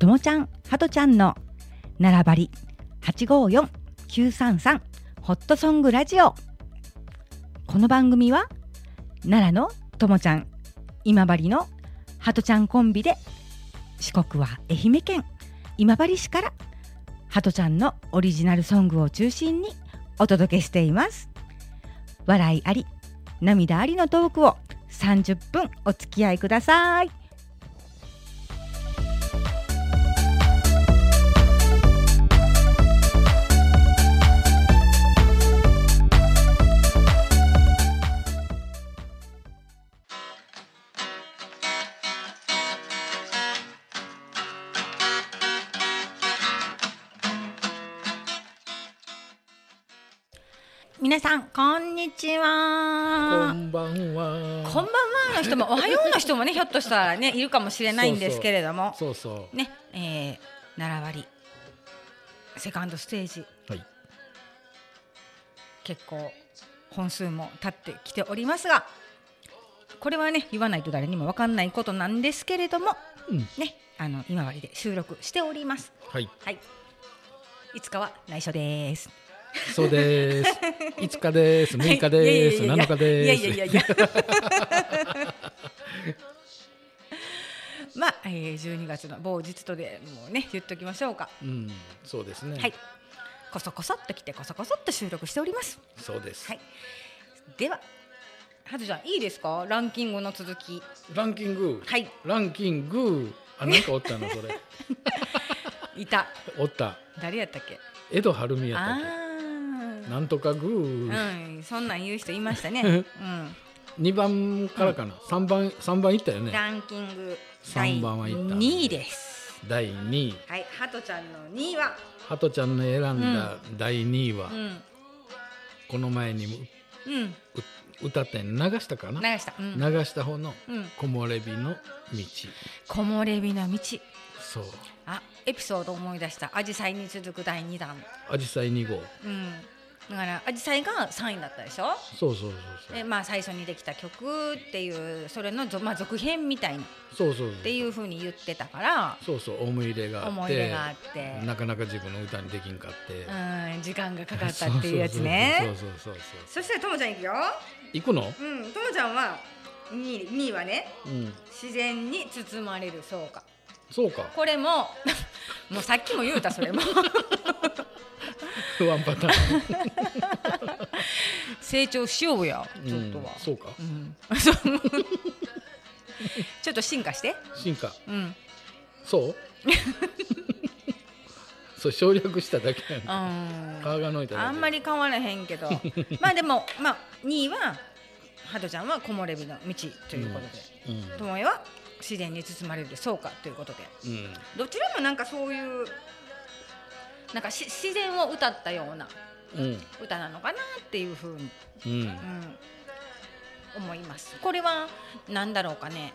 ともちゃん、はとちゃんのならばり 854-933 ホットソングラジオ。この番組は奈良のともちゃん、今治のはとちゃんコンビで、四国は愛媛県今治市からはとちゃんのオリジナルソングを中心にお届けしています。笑いあり涙ありのトークを30分お付き合いください。皆さんこんにちは、こんばんは、こんばんはの人もおはようの人もねひょっとしたらねいるかもしれないんですけれども、そうそう、そうそうね、習わりセカンドステージ、はい、結構本数も経ってきておりますが、これはね言わないと誰にも分かんないことなんですけれども、うん、ね、今治で収録しております、はいはい、いつかは内緒です。そうです。5日です、6日です、7日です。いやいやいやまあ、12月の某日とでもうね言っときましょうか、うん、そうですね、はい、こそこそっと来てこそこそっと収録しております。そうです、はい、でははずちゃんいいですか、ランキングの続き。ランキング、はい、ランキング、あ、なんかおったなそれいた、おった、誰やったっけ、江戸春美やったっけ、なんとかグー、うん、そんなん言う人いましたね、うん、2番からかな、うん、3番いったよね、ランキング3番は行った、2位です。第2位、はい、はとちゃんの2位は、はとちゃんの選んだ第2位は、うん、この前にも、うん、歌って流したかな、流した方の木漏れ日の道、木漏れ日の道、そう、あ、エピソード思い出した、アジサイに続く第2弾、アジサイ2号、うん、だからアジサイが3位だったでしょ。そうそうそうそう。で、まあ、最初にできた曲っていうそれの、まあ、続編みたいな、そうそうそうっていう風に言ってたから、そうそう、思い入れがあって、思い入れがあってなかなか自分の歌にできんかって、うん、時間がかかったっていうやつね。そうそうそうそうそうそう。そしたらともちゃん行くよ。行くの？うん、ともちゃんは2位はね、うん、自然に包まれるそうか。そうか。これももうさっきも言うたそれも。ワンパターン成長しようや、ちょっとは、うん、そうか、うん、ちょっと進化して、進化、うん、そうそう省略しただけなんだ、がのいただけ、あんまり変わらへんけどまあでも、まあ、2位ははとちゃんは木漏れ日の道ということで、ともえは自然に包まれるそうかということで、うん、どちらもなんかそういうなんか自然を歌ったような歌なのかなっていうふうに、うんうん、思います。これは何だろうかね、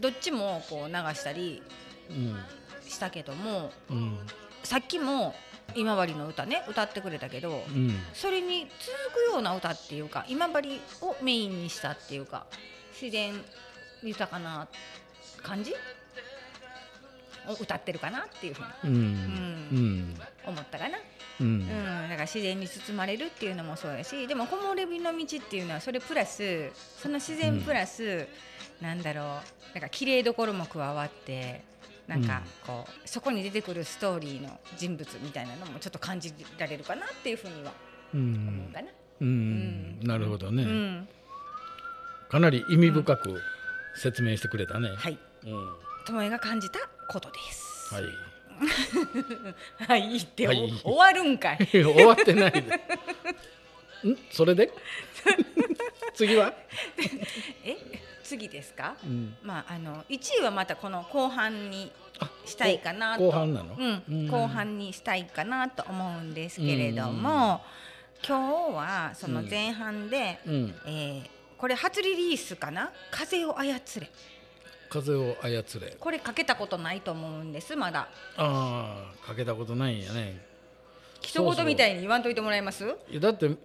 どっちもこう流したりしたけども、うん、さっきも今治の歌ね歌ってくれたけど、うん、それに続くような歌っていうか、今治をメインにしたっていうか、自然豊かな感じ歌ってるかなっていうふうに、うんうん、思ったかな、うんうん、だから自然に包まれるっていうのもそうだし、でも木漏れ日の道っていうのはそれプラス、その自然プラス、うん、なんだろう、なんか綺麗どころも加わって、なんかこう、うん、そこに出てくるストーリーの人物みたいなのもちょっと感じられるかなっていうふうには思うかな、うんうんうん、なるほどね、うん、かなり意味深く説明してくれたね、うん、はい、うん、ともえが感じたことです。はい。はいって、はい、終わるんかい。終わってないで。ん？それで？次は？え？次ですか？うん、まあ1位はまたこの後半にしたいかなと。後半なの？うん。後半にしたいかなと思うんですけれども、今日はその前半で、うん、これ初リリースかな？風を操れ。風を操れ、これかけたことないと思うんです、まだ。ああ、かけたことないんやね。一言みたいに言わんといてもらえます？そうそう、いやだってね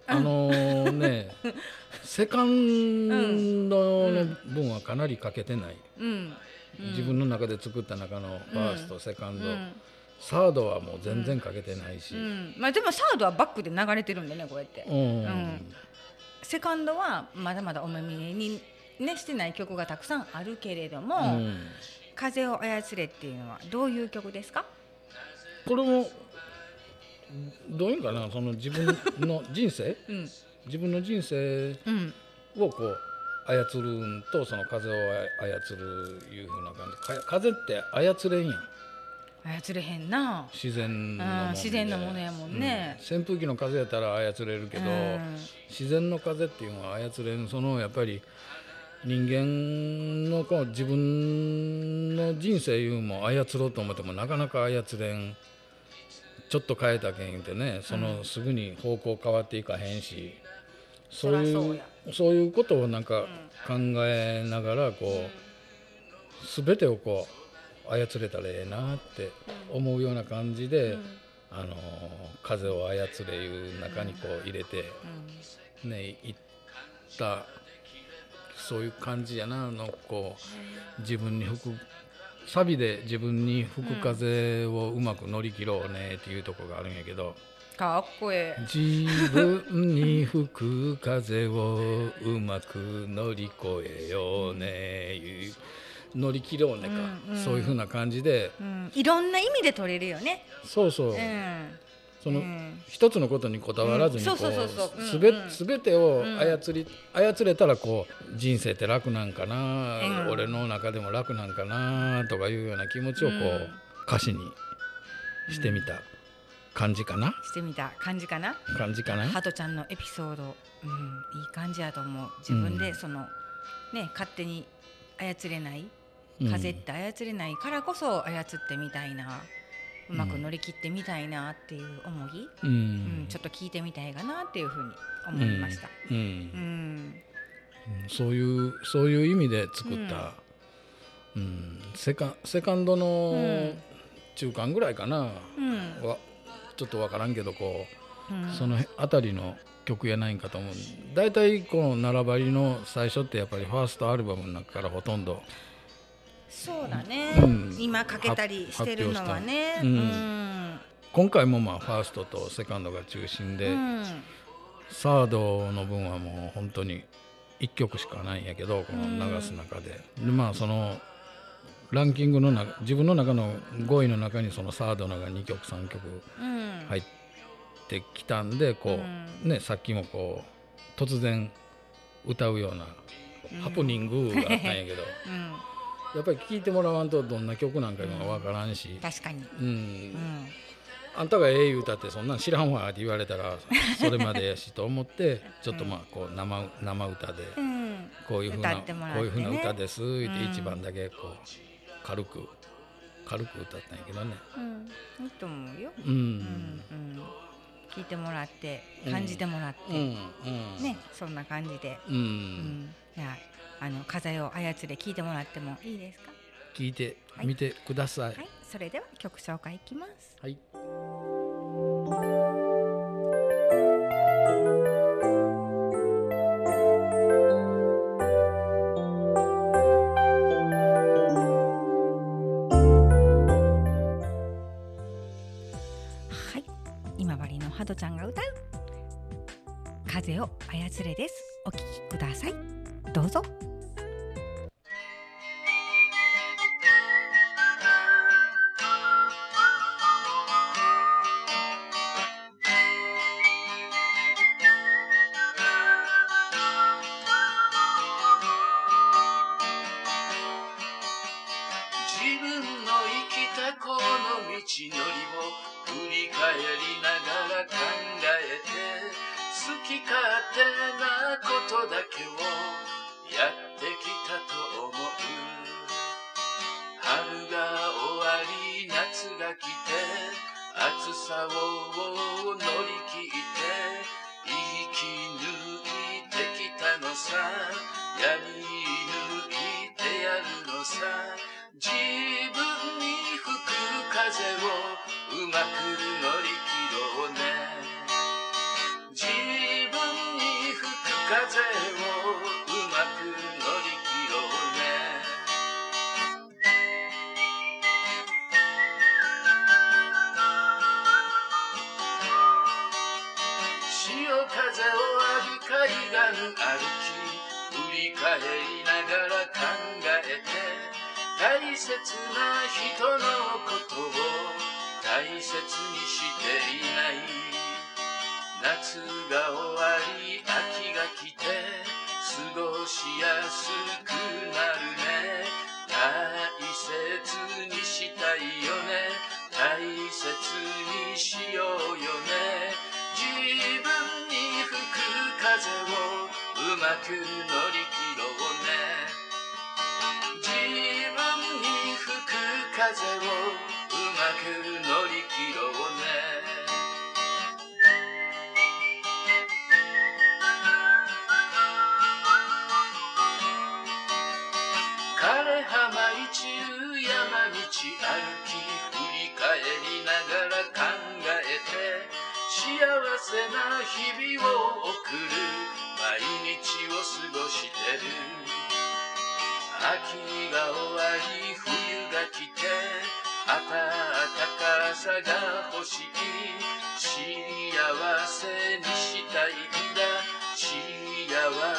セカンドの分はかなり欠けてない、うんうん、自分の中で作った中のファースト、うん、セカンド、うん、サードはもう全然欠けてないし、うんうん、まあ、でもサードはバックで流れてるんでね、こうやって、うんうん、セカンドはまだまだお目見えに、ね、してない曲がたくさんあるけれども、うん、風を操れっていうのはどういう曲ですか？これもどういうかな、その自分の人生、うん、自分の人生をこう操るんと、その風を操るいう風な感じ。風って操れんやん。操れへんな。自然のもの、自然のものやもんね、うん、扇風機の風やったら操れるけど、自然の風っていうのは操れん。そのやっぱり人間のこう自分の人生いうのも操ろうと思ってもなかなか操れん。ちょっと変えたけんってね、そのすぐに方向変わっていかへんし、うん、そういうことをなんか考えながらこう、全てをこう操れたらええなって思うような感じで、うん、風を操れいう中にこう入れて、うん、ね、いったそういう感じやなの、こう自分に吹くサビで自分に吹く風をうまく乗り切ろうねっていうところがあるんやけど、かっこええ。自分に吹く風をうまく乗り越えようね、乗り切ろうねか、うんうん、そういう風な感じで、うん、いろんな意味で取れるよね。そうそう、うん、その、うん、一つのことにこだわらずに全てを操れたらこう人生って楽なんかな、うん、俺の中でも楽なんかなとかいうような気持ちをこう、うん、歌詞にしてみた感じかな、うん、してみた感じかな、ハトちゃんのエピソード、うん、いい感じやと思う。自分でその、うん、ね、勝手に操れない、風って操れないからこそ操ってみたいな、うまく乗り切ってみたいなっていう思い、うんうん、ちょっと聞いてみたいかなっていうふうに思いました、うんうんうん、そういう意味で作った、うんうん、セカンドの中間ぐらいかな、うん、ちょっと分からんけどこう、うん、そのあたりの曲やないんかと思う。だいたいこの並ばりの最初ってやっぱりファーストアルバムの中からほとんど、そうだね、うん、今かけたりしてるのはね、うんうん、今回もまあファーストとセカンドが中心で、うん、サードの分はもう本当に1曲しかないんやけど、この流す中で、うん、でまあそのランキングの中、自分の中の5位の中にそのサードのが2曲3曲入ってきたんで、こう、ね、さっきもこう突然歌うようなハプニングがあったんやけど、うんうんやっぱり聴いてもらわんとどんな曲なんかいうのは分からんし、確かに、うんうん、あんたがええ言うたってそんなん知らんわって言われたらそれまでやしと思ってちょっとまあこう 生歌でこういう風な、うんね、こういう風な歌ですって一番だけこう軽く歌ったんやけどね、うん、いいと思うよ、うんうんうん、聴いてもらって感じてもらって、うんうん、ね、そんな感じで、うんうん、いや風を操れ聴いてもらってもいいですか？聴いてみてください、はいはい、それでは曲紹介いきます、はい、はい、今治のハトちゃんが歌う風を操れです。お聴きください、どうぞ。自分に吹く風をうまく乗り切るよね。自分に吹く風をうまく乗り切ろうね。潮風を浴び海岸歩き振り返りながら考えて、大切な人のことを大切にしていない。夏が終わり秋が来て過ごしやすくなるね。大切にしたいよね。大切にしようよね。自分に吹く風をうまく乗り切ろうね。自分に吹く風をうまく乗り切ろうね。歩き振り返りながら考えて、幸せな日々を送る毎日を過ごしてる。秋が終わり冬が来て、暖かさが欲しい。幸せにしたいんだ。幸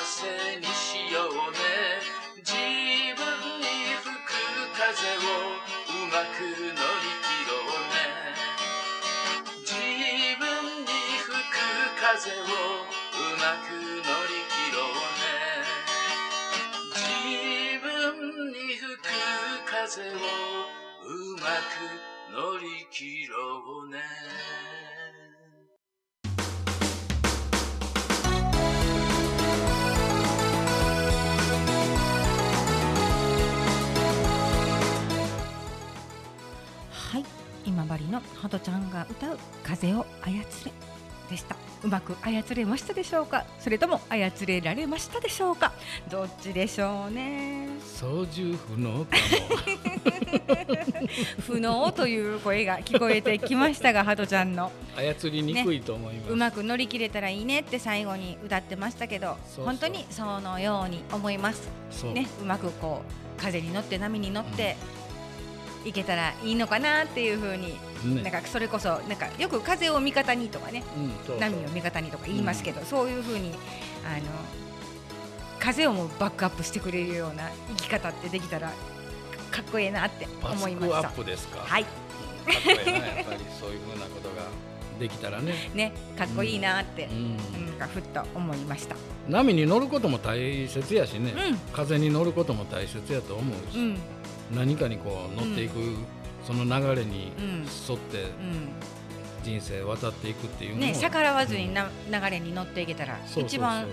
せにしようね。自分に吹く風をうまく乗り切ろうね。自分に吹く風をうまく乗り切ろうね。自分に吹く風をうまく乗り切ろうね。今治のハトちゃんが歌う風を操れでした。うまく操れましたでしょうか、それとも操れられましたでしょうか、どっちでしょうね。操縦不能かも不能という声が聞こえてきましたがハトちゃんの操りにくいと思います、ね、うまく乗り切れたらいいねって最後に歌ってましたけど、そうそう本当にそのように思います、ね、うまくこう風に乗って波に乗って、うんいけたらいいのかなっていう風に、ね、なんかそれこそなんかよく風を味方にとかね、うん、そうそう波を味方にとか言いますけど、うん、そういう風に風をもバックアップしてくれるような生き方ってできたらかっこいいなって思いました。バックアップですか。はい。かっこいいなやっぱりそういう風なことができたらね。ねかっこいいなって、うん、なんかふっと思いました。波に乗ることも大切やしね、うん、風に乗ることも大切やと思うし。うん何かにこう乗っていく、うん、その流れに沿って人生渡っていくっていうのを、ね、逆らわずにな、うん、流れに乗っていけたら一番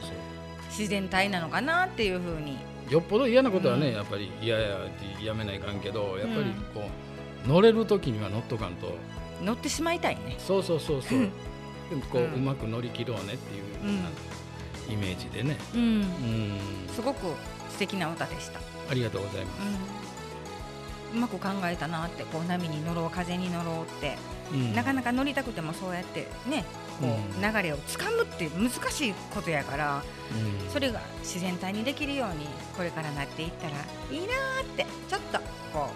自然体なのかなっていうふうによっぽど嫌なことはね、うん、やっぱり嫌やってやめないかんけどやっぱりこう乗れる時には乗っとかんと乗ってしまいたいねそうそうそうそうでもこう、うん、うまく乗り切ろうねっていうようなイメージでね、うんうん、すごく素敵な歌でした。ありがとうございます、うんうまく考えたなってこう波に乗ろう風に乗ろうって、うん、なかなか乗りたくてもそうやってねこう流れをつかむって難しいことやから、うん、それが自然体にできるようにこれからなっていったらいいなってちょっとこ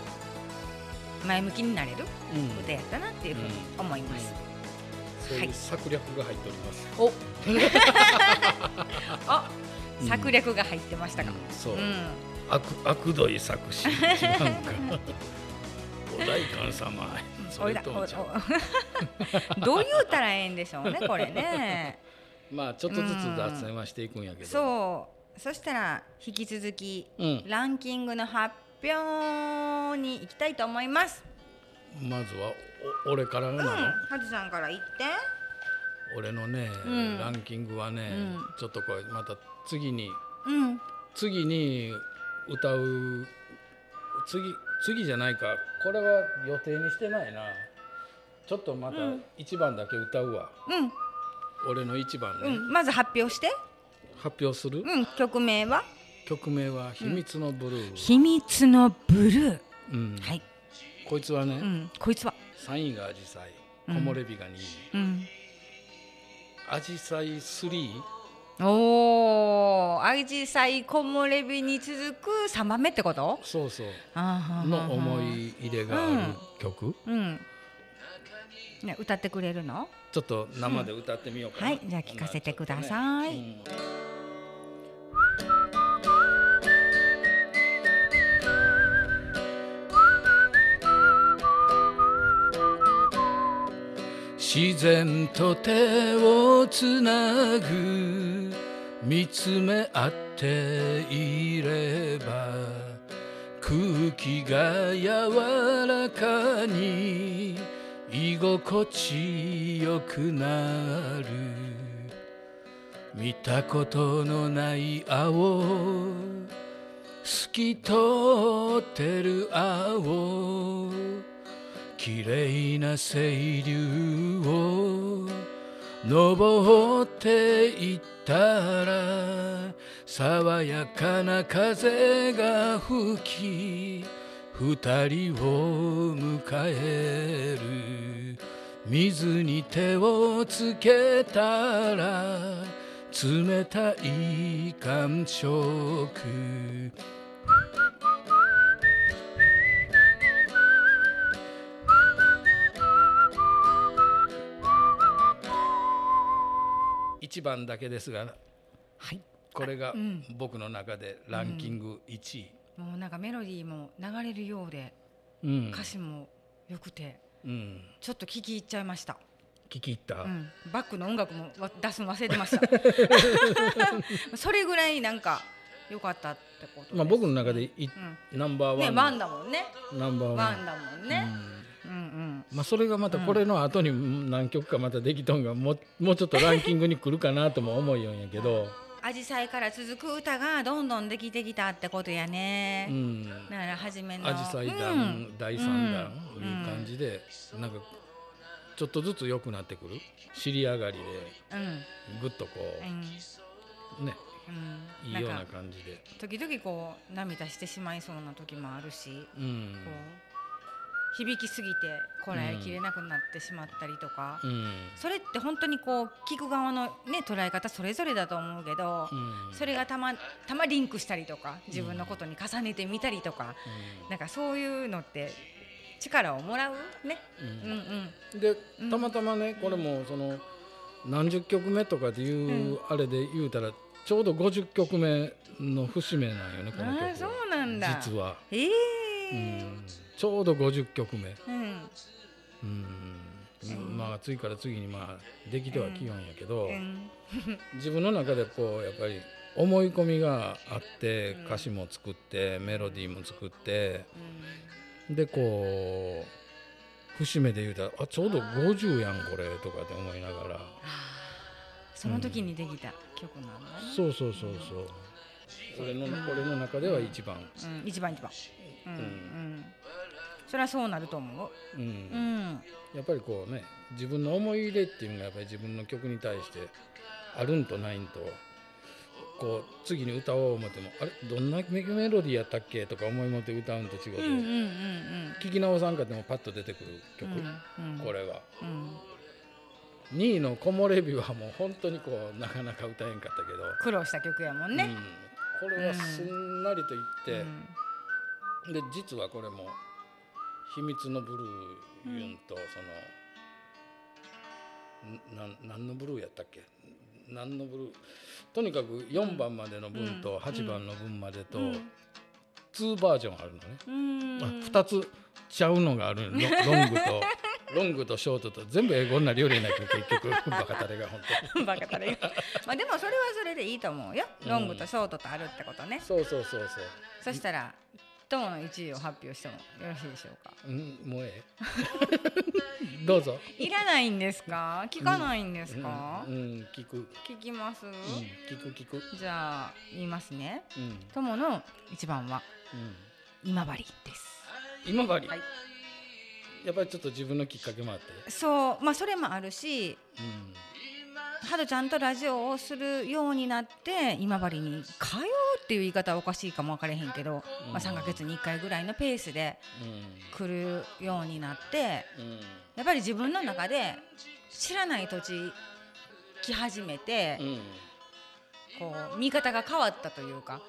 う前向きになれる歌やったなっていうふうに思います、うんうん、そういう策略が入っております、はい、お策略が入ってましたか、うん、そう、うん悪どい作詞なんかお代官様それともちゃうどう言うたらええんでしょうねこれねまあちょっとずつ脱線はしていくんやけど、うん、そしたら引き続き、うん、ランキングの発表に行きたいと思います。まずは俺からなの、うん、はずさんから言って俺のね、うん、ランキングはね、うん、ちょっとこれまた次に歌う次じゃないかこれは予定にしてないなちょっとまた1番だけ歌うわ、うん、俺の1番ね、うん、まず発表して発表する、うん、曲名は秘密のブルー、うん、秘密のブルー、うんはい、こいつはね、うん、こいつは3位がアジサイ木漏れ日が2、アジサイ3、アジサイ木漏れ日に続く3番目ってこと？そうそう、の思い入れがある曲、ね、歌ってくれるの？ちょっと生で歌ってみようかな、はい、じゃあ聴かせてください、自然と手をつなぐ、見つめ合っていれば、空気が柔らかに居心地よくなる。見たことのない青、透き通ってる青、きれいな清流を登っていったら、爽やかな風が吹き、二人を迎える。水に手をつけたら、冷たい感触。1番だけですが、はい、これが僕の中でランキング1位、もうなんかメロディーも流れるようで、歌詞も良くて、ちょっと聞き入っちゃいました。聞き入った、バックの音楽も出すの忘れてましたそれぐらいなんか良かったってことです、まあ、僕の中で、ナンバーワン、ね、ワンだもんね、ナンバーワンだもんね、まあ、それがまたこれの後に何曲かまたできとんが、もうちょっとランキングに来るかなとも思いよんやけど紫陽花から続く歌がどんどんできてきたってことやね、だから初めの紫陽花弾、第3弾という感じで、なんかちょっとずつ良くなってくる。尻上がりでぐっとこう、ね、いいような感じで時々こう涙してしまいそうな時もあるし、こう響きすぎてこらえきれなくなってしまったりとか、それって本当にこう聞く側の、ね、捉え方それぞれだと思うけど、それがたまリンクしたりとか、自分のことに重ねてみたりとか、なんかそういうのって力をもらうね、でたまたまね、これもその何十曲目とかっていうあれで言うたら、ちょうど50曲目の節目なんよね、この曲。そうなんだ、実は。ちょうど50曲目、まあ、次から次に、まあ、できてはきよんやけど、自分の中でこうやっぱり思い込みがあって、歌詞も作ってメロディーも作って、でこう節目で言うたら、あ、ちょうど50やんこれとかって思いながら、その時にできた曲なんだね。そうそうそうそう。俺の中では一番、一番、そりゃそうなると思う、やっぱりこうね、自分の思い入れっていうのがやっぱり自分の曲に対してあるんとないんと、こう次に歌おう思っても、あれどんなメロディーやったっけとか思いもって歌うんと違うと、聴き直さんかでもパッと出てくる曲、これは、2位の木漏れ日はもう本当にこうなかなか歌えんかったけど、苦労した曲やもんね、これはすんなりといって、で実はこれも秘密のブルーユンと、その何のブルーやったっけ、何のブルー、とにかく4番までの分と8番の分までと2バージョンあるのね、2つちゃうのがあるの、ロングとショートと全部英語になりよりないけど、結局バカタレが本当にバカタレがまあでもそれはそれでいいと思うよ、ロングとショートとあるってことね、そうそうそうそう。そしたら友の1位を発表してもよろしいでしょうか。もうええどうぞ。いらないんですか、聞かないんですか、聞く、聞きます、聞く。じゃあ言いますね、友の1番は、今治です。今治、はい、やっぱりちょっと自分のきっかけもあって、そう、まあそれもあるし、ハルちゃんとラジオをするようになって今治に通うっていう言い方はおかしいかも分かれへんけど、まあ、3ヶ月に1回ぐらいのペースで来るようになって、やっぱり自分の中で知らない土地来始めて、こう見方が変わったというか、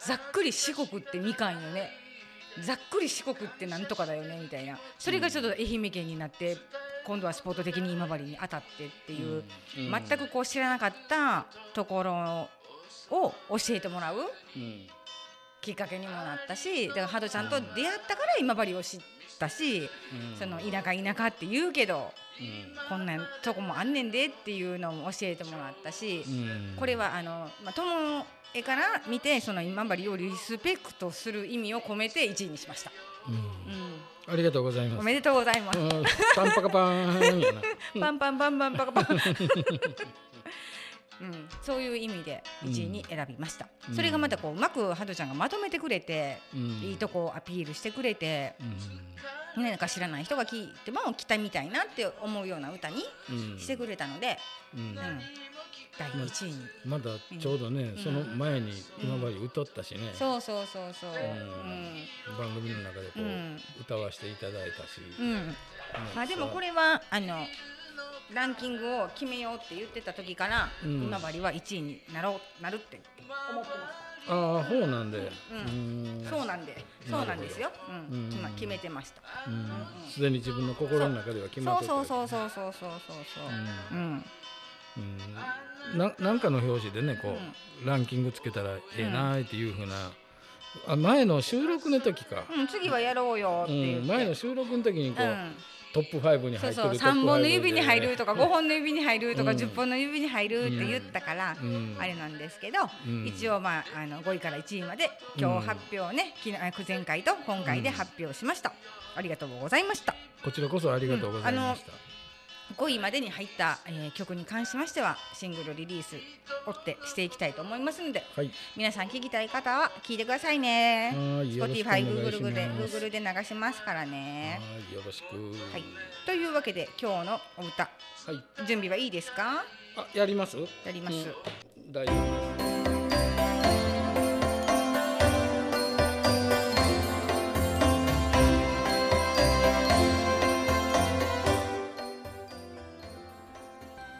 ざっくり四国ってみかんよね、ざっくり四国ってなんとかだよねみたいな、それがちょっと愛媛県になって今度はスポット的に今治に当たってっていう、全くこう知らなかったところを教えてもらうきっかけにもなったし、だからハドちゃんと出会ったから今治を知ったし、その田舎田舎って言うけど、こんなとこもあんねんでっていうのも教えてもらったし、これは友絵から見てその今治をリスペクトする意味を込めて1位にしました。ありがとうございます。おめでとうございます。パンパカパンやな。パンパンパンパンパカパン。うん、そういう意味で1位に選びました。それがまたこううまくハドちゃんがまとめてくれて、いいとこをアピールしてくれて、ね、なんか知らない人が聞いても来たみたいなって思うような歌にしてくれたので、第1位に。まだちょうどね、その前に今まで歌ったしね。そうそうそうそう。番組の中でこう、歌わせていただいたし。まあでもこれはランキングを決めようって言ってた時から、今治は1位になるって思ってました。ああ、そうなんで。そうなんですよ。今決めてました。すでに自分の心の中では決まってた。そうそうそうそうそうそうそう。なんかの表紙でね、こうランキングつけたらええなーっていう風な、前の収録の時か、次はやろうよっていう、前の収録の時にこうトップ5に入ってる、3本の指に入るとか5本の指に入るとか10本の指に入るって言ったからあれなんですけど、一応まあ5位から1位まで今日発表ね、前回と今回で発表しました。ありがとうございました。こちらこそありがとうございました。5位までに入った、曲に関しましてはシングルリリース追ってしていきたいと思いますので、はい、皆さん聴きたい方は聴いてくださいね。 Spotify、Google で流しますからね。よろしく、はい、というわけで今日のお歌、はい、準備はいいですか？あ、やりますやります、大丈夫です。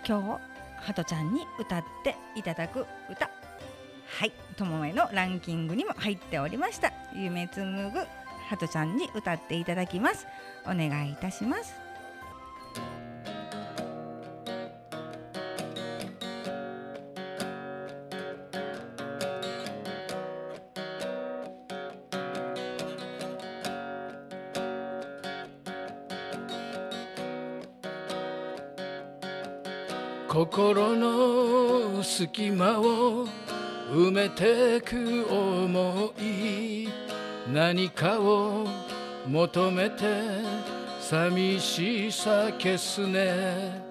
今日ハトちゃんに歌っていただく歌、はい、ともえのランキングにも入っておりました夢紡ぐ、ハトちゃんに歌っていただきます。お願いいたします。心の隙間を埋めてく思い、何かを求めて寂しさ消すね。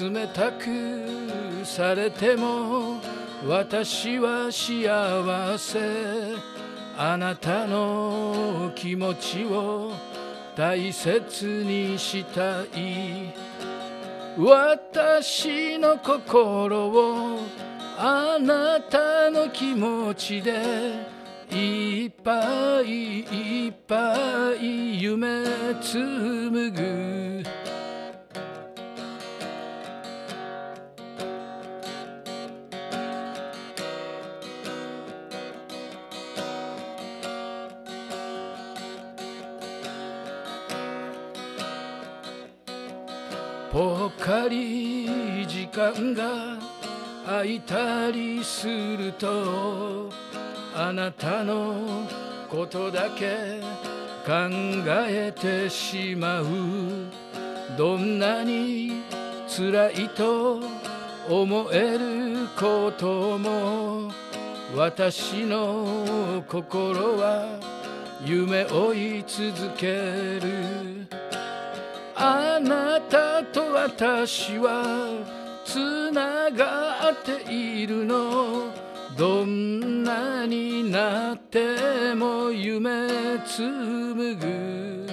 冷たくされても私は幸せ、あなたの気持ちを大切にしたい。私の心をあなたの気持ちでいっぱいいっぱい夢紡ぐ。ぽっかり時間が空いたりすると、あなたのことだけ考えてしまう。どんなに辛いと思えることも、私の心は夢追い続ける。あなたと私はつながっているの。どんなになっても夢紡ぐ。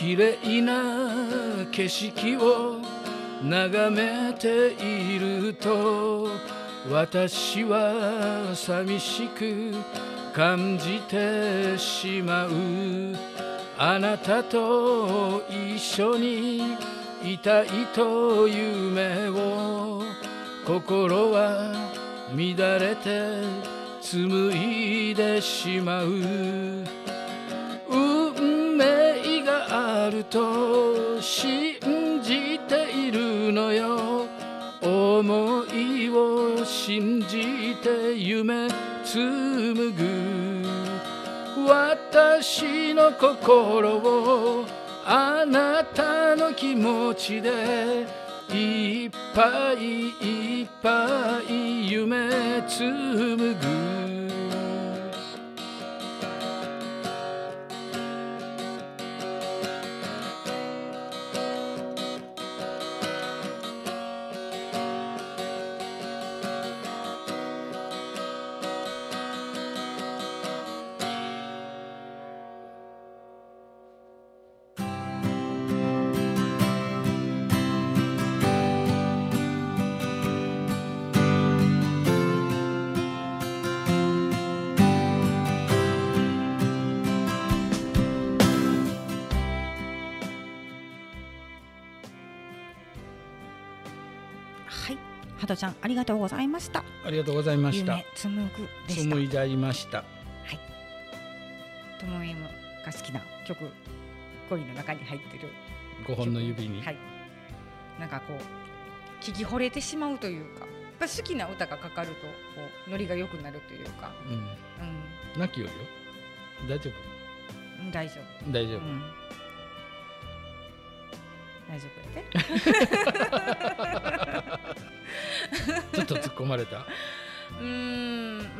綺麗な景色を眺めていると私は寂しく感じてしまう。あなたと一緒にいたいという夢を心は乱れて紡いでしまう。運命があると信じているのよ。思いを信じて夢紡ぐ。私の心をあなたの気持ちでいっぱいいっぱい夢紡ぐ。ちゃんありがとうございました。ありがとうございました。夢紡ぐでした。紡いだりました。はい。ともえむが好きな曲、5位の中に入ってる5本の指に、はい、なんかこう聞き惚れてしまうというか、やっぱ好きな歌がかかるとこうノリが良くなるというか、うんうん、泣きよるよ。大丈夫大丈夫大丈夫、うん、大丈夫やでちょっと突っ込まれた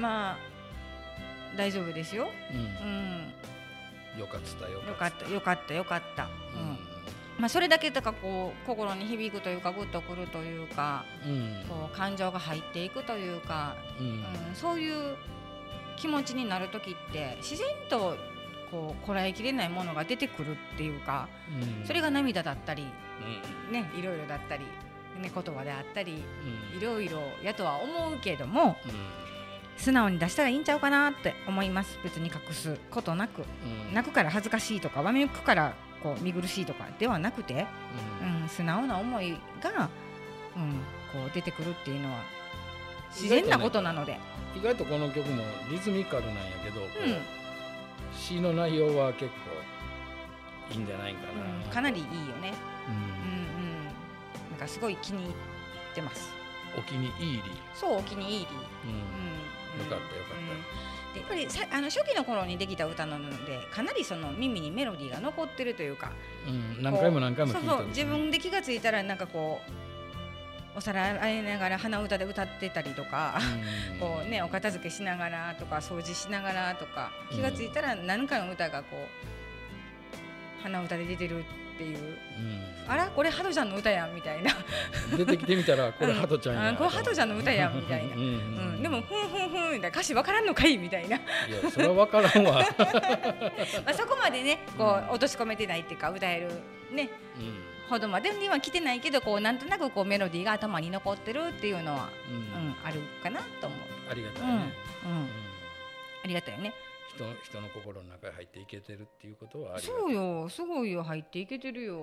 まあ大丈夫ですよ、うんうん、よかったよかったよかったよかった、うんうん、まあ、それだけとかこう心に響くというかグッとくるというか、うん、こう感情が入っていくというか、うんうん、そういう気持ちになるときって自然とこうこらえきれないものが出てくるっていうか、うん、それが涙だったり、うん、ね、いろいろだったりね、言葉であったり、うん、いろいろやとは思うけども、うん、素直に出したらいいんちゃうかなって思います。別に隠すことなく、うん、泣くから恥ずかしいとかわめくからこう見苦しいとかではなくて、うんうん、素直な思いが、うん、こう出てくるっていうのは自然なことなので、意外とこの曲もリズミカルなんやけど、うん、詩の内容は結構いいんじゃないかな、うん、かなりいいよね、うん、すごい気に入ってます。お気に入り、そう、お気に入り、うんうん、よかったよかった、うん、でやっぱりさ、あの初期の頃にできた歌なのでかなりその耳にメロディーが残ってるというか、うん、何回も何回も聴いた、そうそう、自分で気がついたらなんかこうお皿洗いながら鼻歌で歌ってたりとか、うん、こうね、お片付けしながらとか掃除しながらとか気がついたら何回も歌がこう鼻歌で出てるっていう、うん、あらこれハトちゃんの歌やんみたいな出てきてみたらこれハトちゃんや、うん、これハトちゃんの歌やんみたいなうん、うんうん、でもふんふんふんみたいな、歌詞わからんのかいみたいな、いやそれはわからんわまあそこまでねこう落とし込めてないっていうか、歌えるね、うん、ほどまでには来てないけど、こうなんとなくこうメロディーが頭に残ってるっていうのは、うんうん、あるかなと思う。ありがたいね、うんうんうん、ありがたいよね。人の心の中に入っていけてるっていうことはありがたい。そうよ、すごいよ、入っていけてるよ、うんう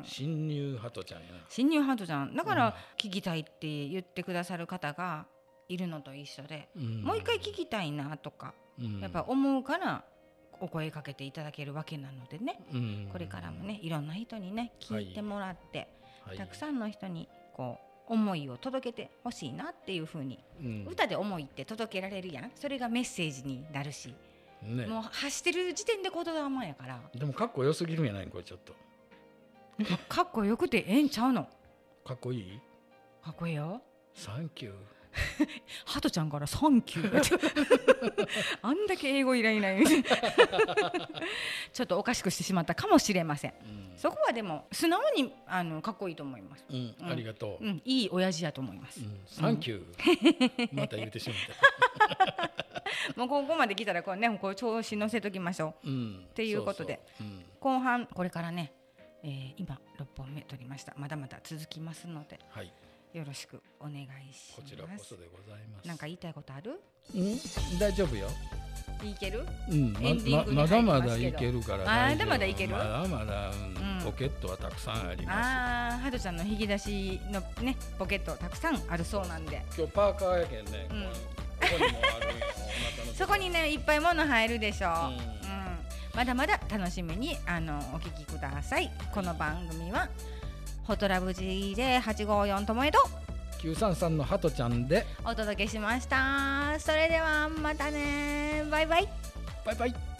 ん、新入ハトちゃんや、新入ハトちゃんだから聞きたいって言ってくださる方がいるのと一緒で、うん、もう一回聞きたいなとか、うん、やっぱ思うからお声かけていただけるわけなのでね、うん、これからもね、いろんな人にね聞いてもらって、はい、たくさんの人にこう思いを届けてほしいなっていう風に、うん、歌で思いって届けられるやん、それがメッセージになるし、ね、もう発してる時点で言霊やから。でもかっこよすぎるんやないこれちょっとかっこよくてええんちゃうの。かっこいい、かっこいいよ。サンキューハトちゃんからサンキューあんだけ英語いらないみたいなちょっとおかしくしてしまったかもしれません、うん、そこはでも素直にかっこいいと思います、うんうん、ありがとう、うん、いい親父やと思います、うん、サンキューまた言ってしまったもうここまで来たらこう、ね、こう調子乗せときましょう、うん、っていうことでそうそう、うん、後半これからね、今6本目取りました。まだまだ続きますので、はい、よろしくお願いします。こちらこそでございます。なんか言いたいことある？うん、大丈夫よ。いける？うん、エンディングに入りますけど、まだまだいけるから大丈夫。まだまだいける？まだまだ、うん、ポケットはたくさんあります。ああ、ハトちゃんの引き出しのねポケットたくさんあるそうなんで。今日パーカーやけんね。うん、ここにもあるよお腹の。そこにねいっぱい物入るでしょ。うんうん、まだまだ楽しみにお聞きください。この番組はホトラブ GJ854 ともえと933のハトちゃんでお届けしました。それではまたね。バイバイ。バイバイ。